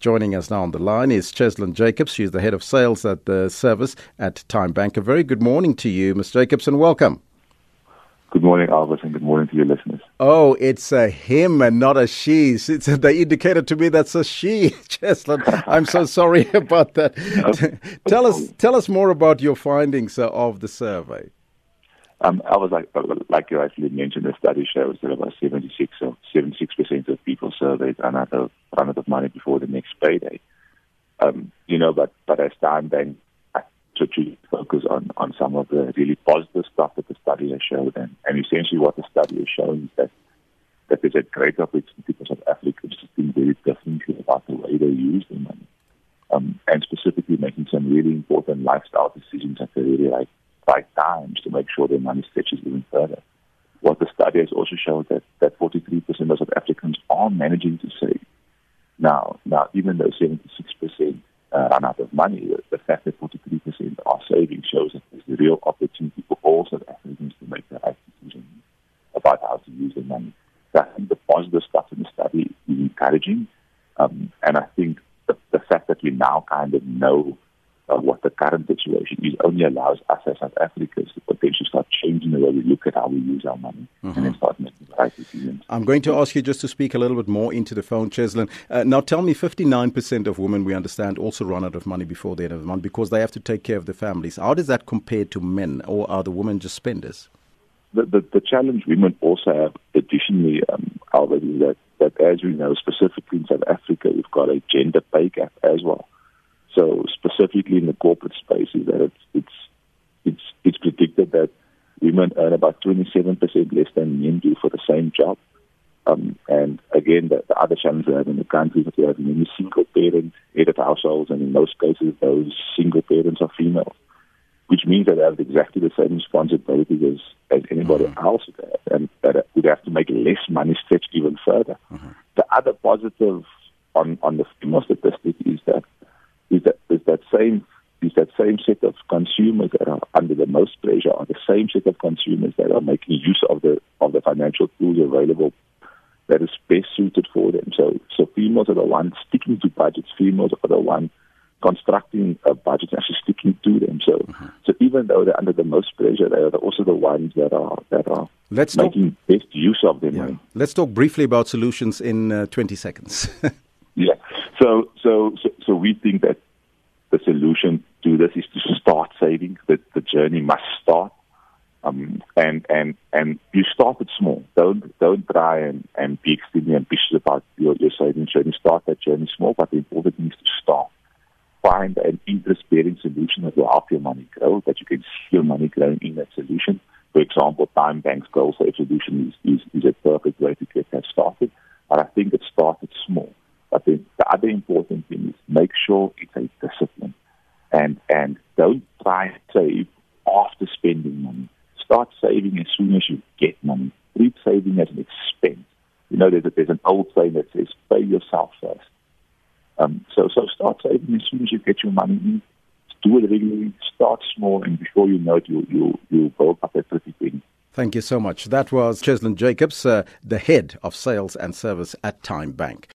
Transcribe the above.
Joining us now on the line is Cheslin Jacobs. She's the head of sales at the service at TymeBank. A very good morning to you, Ms. Jacobs, and welcome. Good morning, Albert, and good morning to your listeners. Oh, it's a him and not a she. They indicated to me that's a she, Cheslin. I'm so sorry about that. No. Tell us more about your findings of the survey. I was like you actually mentioned, the study shows that about 76% of people surveyed run out of money before the next payday. But as TymeBank, to focus on some of the really positive stuff that the study has shown. And essentially what the study is showing is that there's a great opportunity because South Africans to think very differently about the way they use their money. And specifically making some really important lifestyle decisions at the really right times to make sure their money stretches even further. What the study has also showed that 43% of South Africans are managing to save. Now even though 76% run out of money, the fact that 43% are saving shows that there's a real opportunity for all South Africans to make the right decisions about how to use their money. So I think the positive stuff in the study is encouraging, and I think the fact that we now kind of know what the current situation is only allows us as South Africans to potentially start changing the way we look at how we use our money and then start making the right decisions. I'm going to ask you just to speak a little bit more into the phone, Cheslin. Now tell me, 59% of women, we understand, also run out of money before the end of the month because they have to take care of their families. How does that compare to men, or are the women just spenders? The challenge women also have additionally, Albert, is that as we know, specifically in South Africa, we've got a gender pay gap as well. So specifically in the corporate space, is that it's predicted that women earn about 27% less than men do for the same job. And again, the other challenge we have in the country is that we have many single parent headed households, and in most cases, those single parents are females, which means that they have exactly the same responsibilities as anybody else does, and that would have to make less money stretch even further. The other positive on the female statistic is that same set of consumers that are under the most pressure are the same set of consumers that are making use of the financial tools available that is best suited for them. So females are the ones sticking to budgets. Females are the ones constructing budgets and actually sticking to them. So even though they're under the most pressure, they are also the ones that are making best use of them. Yeah. Let's talk briefly about solutions in 20 seconds. Yeah. So we think that the solution to this is to start saving. That the journey must start, and you start it small. Don't try and be extremely ambitious about your savings journey. Start that journey small, but the important thing is to start. Find an interest-bearing solution that will help your money grow, that you can see your money growing in that solution. For example, TymeBank's goal save solution is a perfect way to get that started. But I think it started small. But the other important thing is make sure it's a discipline, and don't try to save after spending money. Start saving as soon as you get money. Treat saving as an expense. You know, there's an old saying that says, pay yourself first. So start saving as soon as you get your money in. Do it regularly. Start small, and before you know it, you'll build up that pretty thing. Thank you so much. That was Cheslin Jacobs, the head of sales and service at TymeBank.